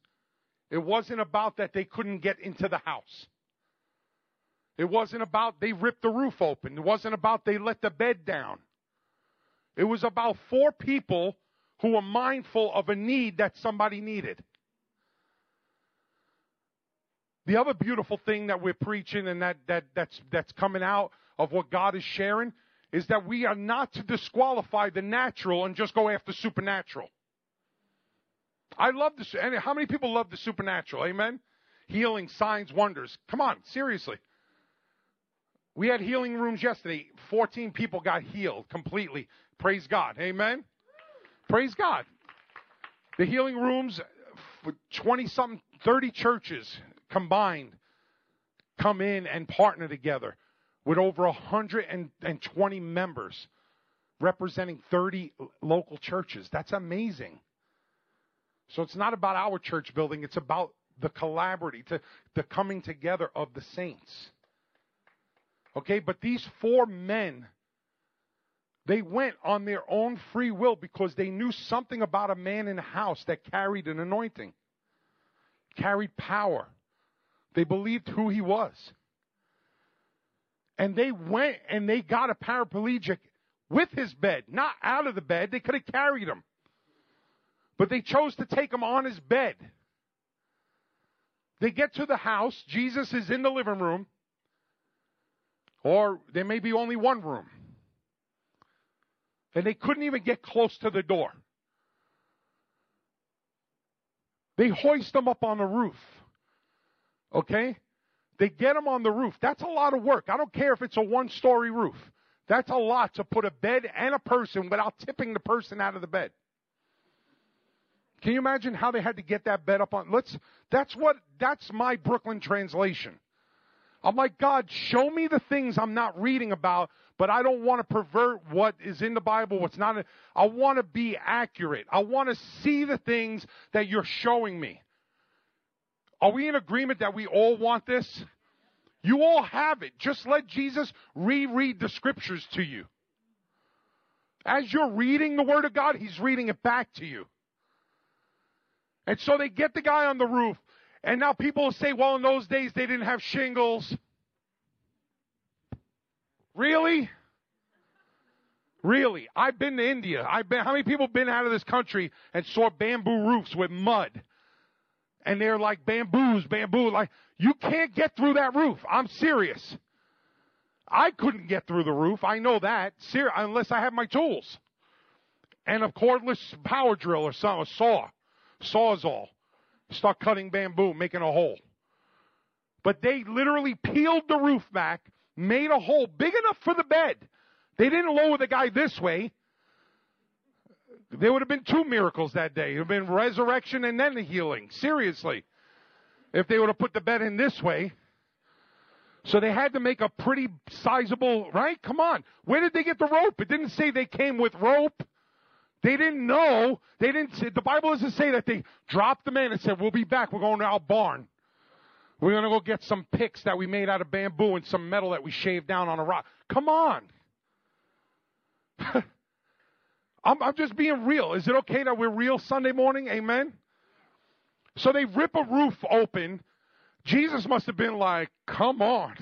It wasn't about that they couldn't get into the house. It wasn't about they ripped the roof open. It wasn't about they let the bed down. It was about four people who were mindful of a need that somebody needed. The other beautiful thing that we're preaching and that, that, that's, that's coming out of what God is sharing is that we are not to disqualify the natural and just go after supernatural. I love this. And how many people love the supernatural? Amen? Healing, signs, wonders. Come on, seriously. We had healing rooms yesterday. fourteen people got healed completely. Praise God. Amen? Praise God. The healing rooms, twenty-something, thirty churches combined come in and partner together with over one hundred twenty members representing thirty local churches. That's amazing. So it's not about our church building. It's about the collaborative, the, the coming together of the saints. Okay, but these four men, they went on their own free will because they knew something about a man in the house that carried an anointing, carried power. They believed who he was. And they went and they got a paraplegic with his bed, not out of the bed. They could have carried him. But they chose to take him on his bed. They get to the house. Jesus is in the living room. Or there may be only one room. And they couldn't even get close to the door. They hoist him up on the roof. Okay? They get him on the roof. That's a lot of work. I don't care if it's a one-story roof. That's a lot to put a bed and a person without tipping the person out of the bed. Can you imagine how they had to get that bed up on? Let's. That's what. That's my Brooklyn translation. I'm like, God, show me the things I'm not reading about, but I don't want to pervert what is in the Bible, what's not. I want to be accurate. I want to see the things that you're showing me. Are we in agreement that we all want this? You all have it. Just let Jesus reread the scriptures to you. As you're reading the Word of God, he's reading it back to you. And so they get the guy on the roof. And now people will say, well, in those days they didn't have shingles. Really? Really? I've been to India. I've been. How many people have been out of this country and saw bamboo roofs with mud? And they're like bamboos, bamboo. Like, you can't get through that roof. I'm serious. I couldn't get through the roof. I know that. Ser- unless I have my tools. And a cordless power drill or something, a saw. Sawzall. Start cutting bamboo, making a hole. But they literally peeled the roof back, made a hole big enough for the bed. They didn't lower the guy this way. There would have been two miracles that day. It would have been resurrection and then the healing. Seriously. If they would have put the bed in this way. So they had to make a pretty sizable, right? Come on. Where did they get the rope? It didn't say they came with rope. They didn't know. They didn't. Say, the Bible doesn't say that they dropped the man and said, we'll be back. We're going to our barn. We're going to go get some picks that we made out of bamboo and some metal that we shaved down on a rock. Come on. I'm, I'm just being real. Is it okay that we're real Sunday morning? Amen? So they rip a roof open. Jesus must have been like, come on.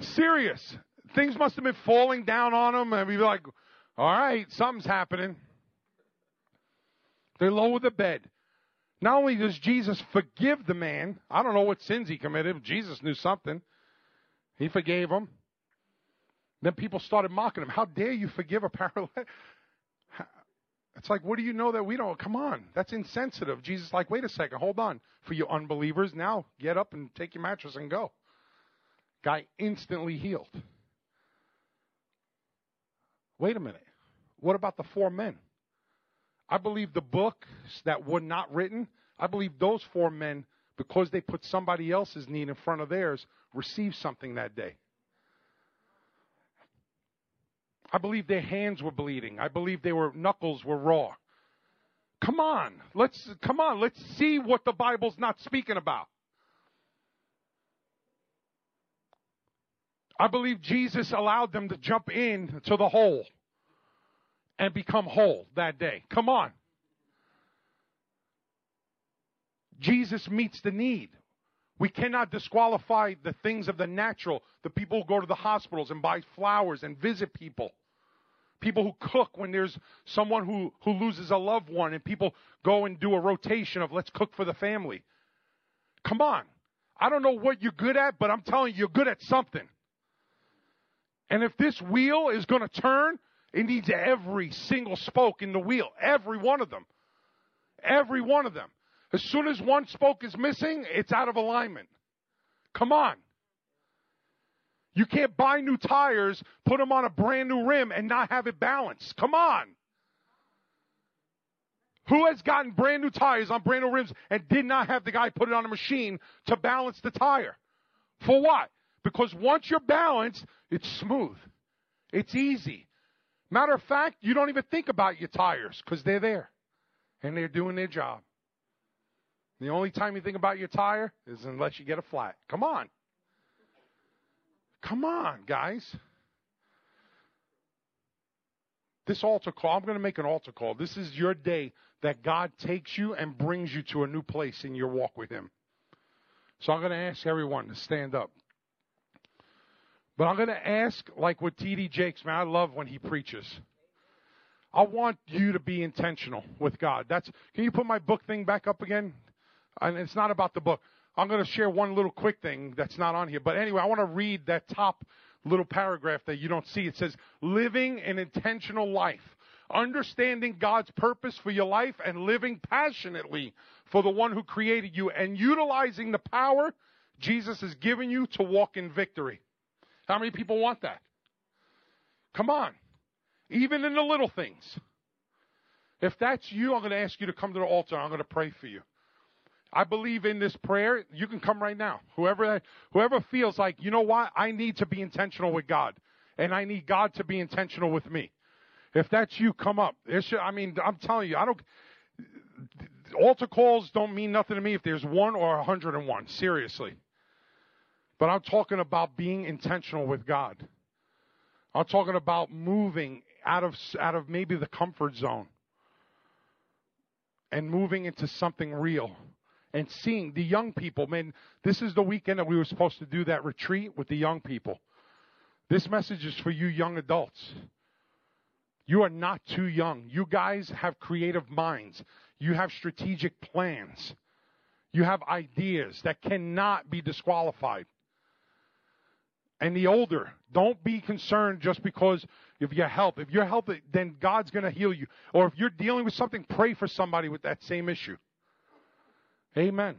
Serious. Things must have been falling down on him. And we'd be like, all right, something's happening. They lower the bed. Not only does Jesus forgive the man, I don't know what sins he committed, but Jesus knew something. He forgave him. Then people started mocking him. How dare you forgive a paralytic? It's like, what do you know that we don't? Come on, that's insensitive. Jesus is like, wait a second, hold on. For you unbelievers, now get up and take your mattress and go. Guy instantly healed. Wait a minute. What about the four men? I believe the books that were not written, I believe those four men, because they put somebody else's need in front of theirs, received something that day. I believe their hands were bleeding. I believe their knuckles were raw. Come on. Let's, come on. Let's see what the Bible's not speaking about. I believe Jesus allowed them to jump in to the hole and become whole that day. Come on. Jesus meets the need. We cannot disqualify the things of the natural, the people who go to the hospitals and buy flowers and visit people, people who cook when there's someone who, who loses a loved one and people go and do a rotation of let's cook for the family. Come on. I don't know what you're good at, but I'm telling you, you're good at something. And if this wheel is going to turn, it needs every single spoke in the wheel. Every one of them. Every one of them. As soon as one spoke is missing, it's out of alignment. Come on. You can't buy new tires, put them on a brand new rim, and not have it balanced. Come on. Who has gotten brand new tires on brand new rims and did not have the guy put it on a machine to balance the tire? For what? Because once you're balanced, it's smooth. It's easy. Matter of fact, you don't even think about your tires because they're there and they're doing their job. The only time you think about your tire is unless you get a flat. Come on. Come on, guys. This altar call, I'm going to make an altar call. This is your day that God takes you and brings you to a new place in your walk with him. So I'm going to ask everyone to stand up. But I'm going to ask, like with T D Jakes, man, I love when he preaches. I want you to be intentional with God. That's. Can you put my book thing back up again? And it's not about the book. I'm going to share one little quick thing that's not on here. But anyway, I want to read that top little paragraph that you don't see. It says, living an intentional life. Understanding God's purpose for your life and living passionately for the one who created you. And utilizing the power Jesus has given you to walk in victory. How many people want that? Come on. Even in the little things. If that's you, I'm going to ask you to come to the altar. I'm going to pray for you. I believe in this prayer. You can come right now. Whoever, whoever feels like, you know what? I need to be intentional with God. And I need God to be intentional with me. If that's you, come up. It's, I mean, I'm telling you, I don't... altar calls don't mean nothing to me if there's one or a hundred and one, seriously. But I'm talking about being intentional with God. I'm talking about moving out of out of maybe the comfort zone and moving into something real and seeing the young people. Man, this is the weekend that we were supposed to do that retreat with the young people. This message is for you young adults. You are not too young. You guys have creative minds. You have strategic plans. You have ideas that cannot be disqualified. And the older, don't be concerned just because of your health. If you're healthy, then God's going to heal you. Or if you're dealing with something, pray for somebody with that same issue. Amen.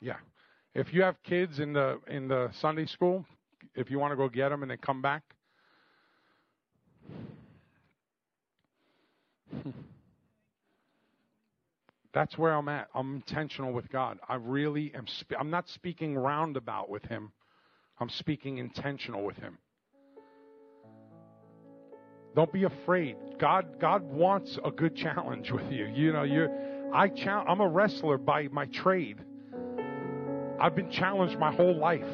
Yeah. If you have kids in the in the Sunday school, if you want to go get them and then come back. That's where I'm at. I'm intentional with God. I really am. Sp- I'm not speaking roundabout with him. I'm speaking intentional with him. Don't be afraid. God, God wants a good challenge with you. You know, you're, I chal- I'm a wrestler by my trade. I've been challenged my whole life.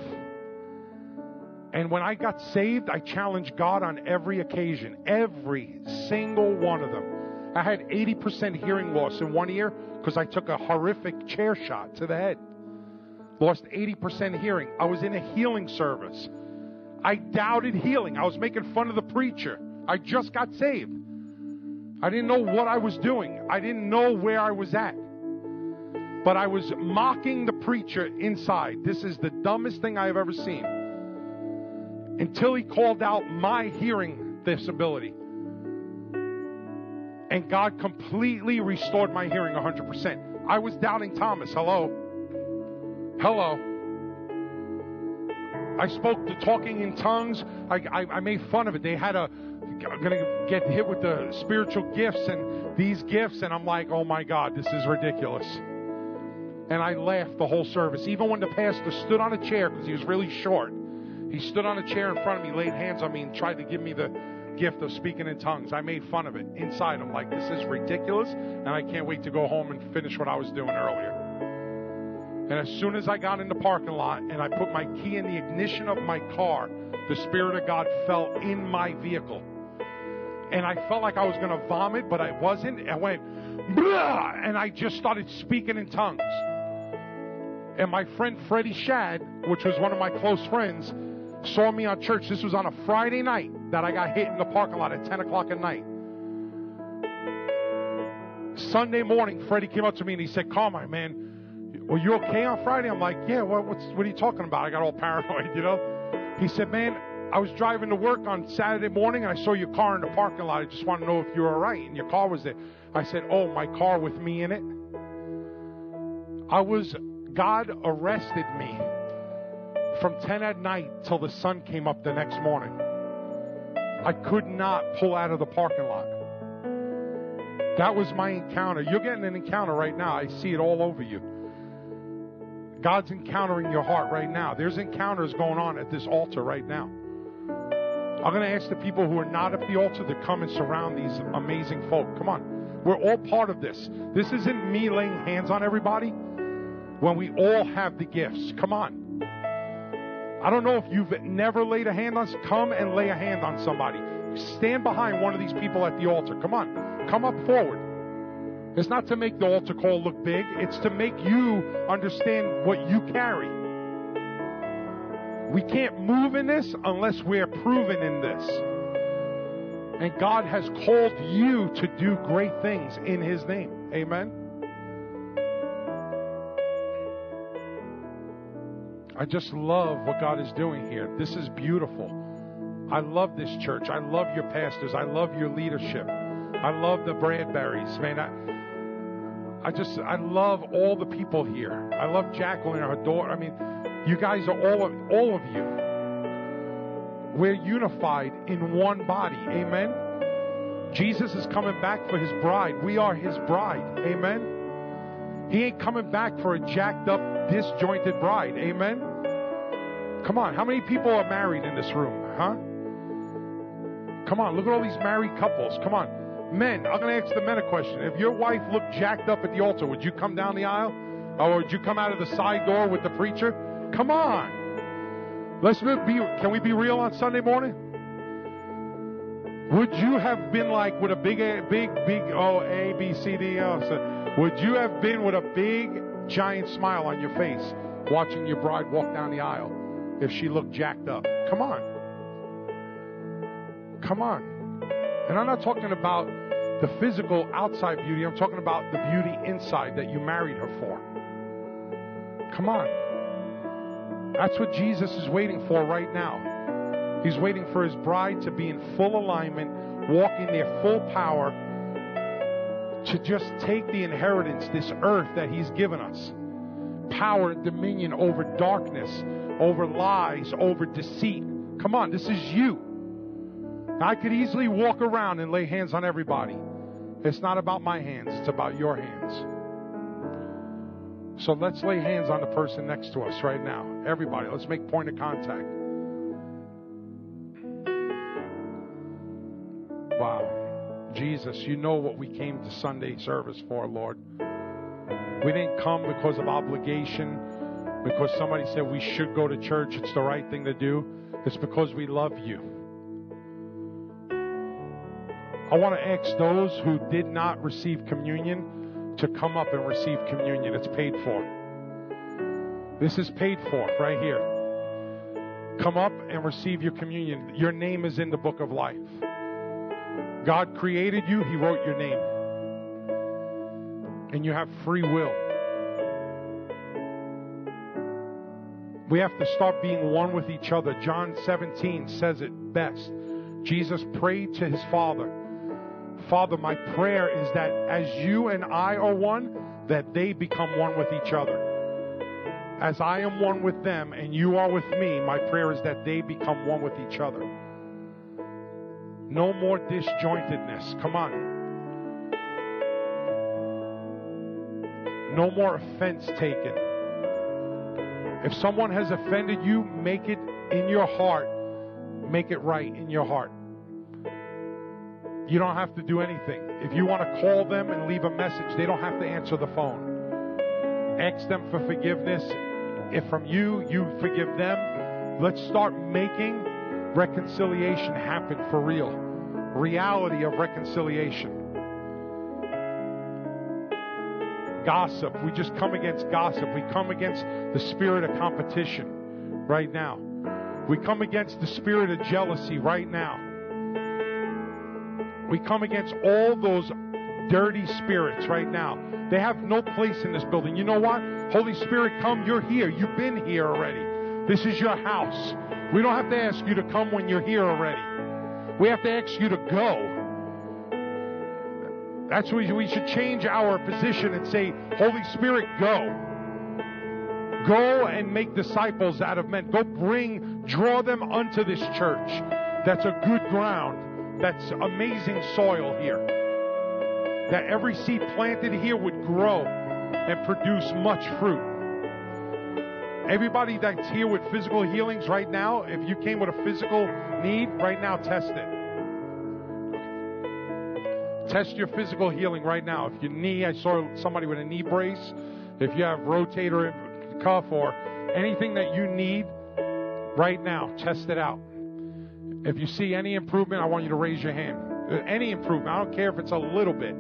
And when I got saved, I challenged God on every occasion, every single one of them. I had eighty percent hearing loss in one ear because I took a horrific chair shot to the head. Lost eighty percent hearing. I was in a healing service. I doubted healing. I was making fun of the preacher. I just got saved. I didn't know what I was doing. I didn't know where I was at. But I was mocking the preacher inside. This is the dumbest thing I have ever seen. Until he called out my hearing disability. And God completely restored my hearing one hundred percent. I was doubting Thomas. Hello? Hello? I spoke to talking in tongues. I, I, I made fun of it. They had a, I'm going to get hit with the spiritual gifts and these gifts. And I'm like, oh my God, this is ridiculous. And I laughed the whole service. Even when the pastor stood on a chair, because he was really short. He stood on a chair in front of me, laid hands on me, and tried to give me the gift of speaking in tongues. I made fun of it inside. I'm like, this is ridiculous, and I can't wait to go home and finish what I was doing earlier. And as soon as I got in the parking lot and I put my key in the ignition of my car, the Spirit of God fell in my vehicle. And I felt like I was going to vomit, but I wasn't. I went, blah, and I just started speaking in tongues. And my friend Freddie Shad, which was one of my close friends, saw me on church. This was on a Friday night that I got hit in the parking lot at ten o'clock at night. Sunday morning, Freddie came up to me and he said, Carmine, man, were you okay on Friday? I'm like, yeah, what, what's, what are you talking about? I got all paranoid, you know? He said, man, I was driving to work on Saturday morning and I saw your car in the parking lot. I just want to know if you were all right and your car was there. I said, oh, my car with me in it? I was, God arrested me. From ten at night till the sun came up the next morning. I could not pull out of the parking lot. That was my encounter. You're getting an encounter right now. I see it all over you. God's encountering your heart right now. There's encounters going on at this altar right now. I'm going to ask the people who are not at the altar to come and surround these amazing folk. Come on. We're all part of this. This isn't me laying hands on everybody when we all have the gifts. Come on. I don't know if you've never laid a hand on, come and lay a hand on somebody. Stand behind one of these people at the altar. Come on, come up forward. It's not to make the altar call look big. It's to make you understand what you carry. We can't move in this unless we're proven in this. And God has called you to do great things in his name. Amen. I just love what God is doing here. This is beautiful. I love this church. I love your pastors. I love your leadership. I love the Bradberries, man. I, I just, I love all the people here. I love Jacqueline, her daughter. I mean, you guys are all of, all of you. We're unified in one body. Amen. Jesus is coming back for his bride. We are his bride. Amen. He ain't coming back for a jacked up, disjointed bride. Amen? Come on. How many people are married in this room? Huh? Come on, look at all these married couples. Come on. Men, I'm going to ask the men a question. If your wife looked jacked up at the altar, would you come down the aisle? Or would you come out of the side door with the preacher? Come on. Let's be, can we be real on Sunday morning? Would you have been like with a big, a, big, big, oh, A, B, C, D, O? So would you have been with a big, giant smile on your face watching your bride walk down the aisle if she looked jacked up? Come on. Come on. And I'm not talking about the physical outside beauty. I'm talking about the beauty inside that you married her for. Come on. That's what Jesus is waiting for right now. He's waiting for his bride to be in full alignment, walking their full power, to just take the inheritance, this earth that he's given us. Power and dominion over darkness, over lies, over deceit. Come on, this is you. I could easily walk around and lay hands on everybody. It's not about my hands, it's about your hands. So let's lay hands on the person next to us right now. Everybody, let's make point of contact. Wow. Jesus, you know what we came to Sunday service for, Lord. We didn't come because of obligation, because somebody said we should go to church, it's the right thing to do. It's because we love you. I want to ask those who did not receive communion to come up and receive communion. It's paid for. This is paid for right here. Come up and receive your communion. Your name is in the book of life. God created you. He wrote your name. And you have free will. We have to start being one with each other. John seventeen says it best. Jesus prayed to his Father. Father, my prayer is that as you and I are one, that they become one with each other. As I am one with them and you are with me, my prayer is that they become one with each other. No more disjointedness. Come on. No more offense taken. If someone has offended you, make it in your heart. Make it right in your heart. You don't have to do anything. If you want to call them and leave a message, they don't have to answer the phone. Ask them for forgiveness. If from you, you forgive them. Let's start making reconciliation happen for real. Reality of reconciliation. Gossip. We just come against gossip. We come against the spirit of competition right now. We come against the spirit of jealousy right now. We come against all those dirty spirits right now. They have no place in this building. You know what? Holy Spirit, come. You're here. You've been here already. This is your house. We don't have to ask you to come when you're here already. We have to ask you to go. That's where we should change our position and say, Holy Spirit, go. Go and make disciples out of men. Go bring, draw them unto this church. That's a good ground. That's amazing soil here. That every seed planted here would grow and produce much fruit. Everybody that's here with physical healings right now, if you came with a physical need, right now test it. Test your physical healing right now. If your knee, I saw somebody with a knee brace. If you have rotator cuff or anything that you need right now, test it out. If you see any improvement, I want you to raise your hand. Any improvement, I don't care if it's a little bit.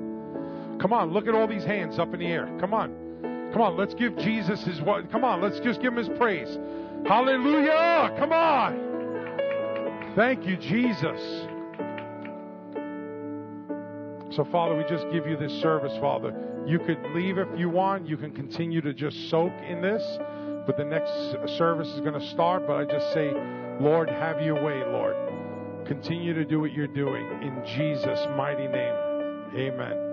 Come on, look at all these hands up in the air. Come on, come on, let's give Jesus his what. Come on, let's just give him his praise. Hallelujah! Come on. Thank you, Jesus. So, Father, we just give you this service, Father. You could leave if you want. You can continue to just soak in this. But the next service is going to start. But I just say, Lord, have your way, Lord. Continue to do what you're doing. In Jesus' mighty name, amen.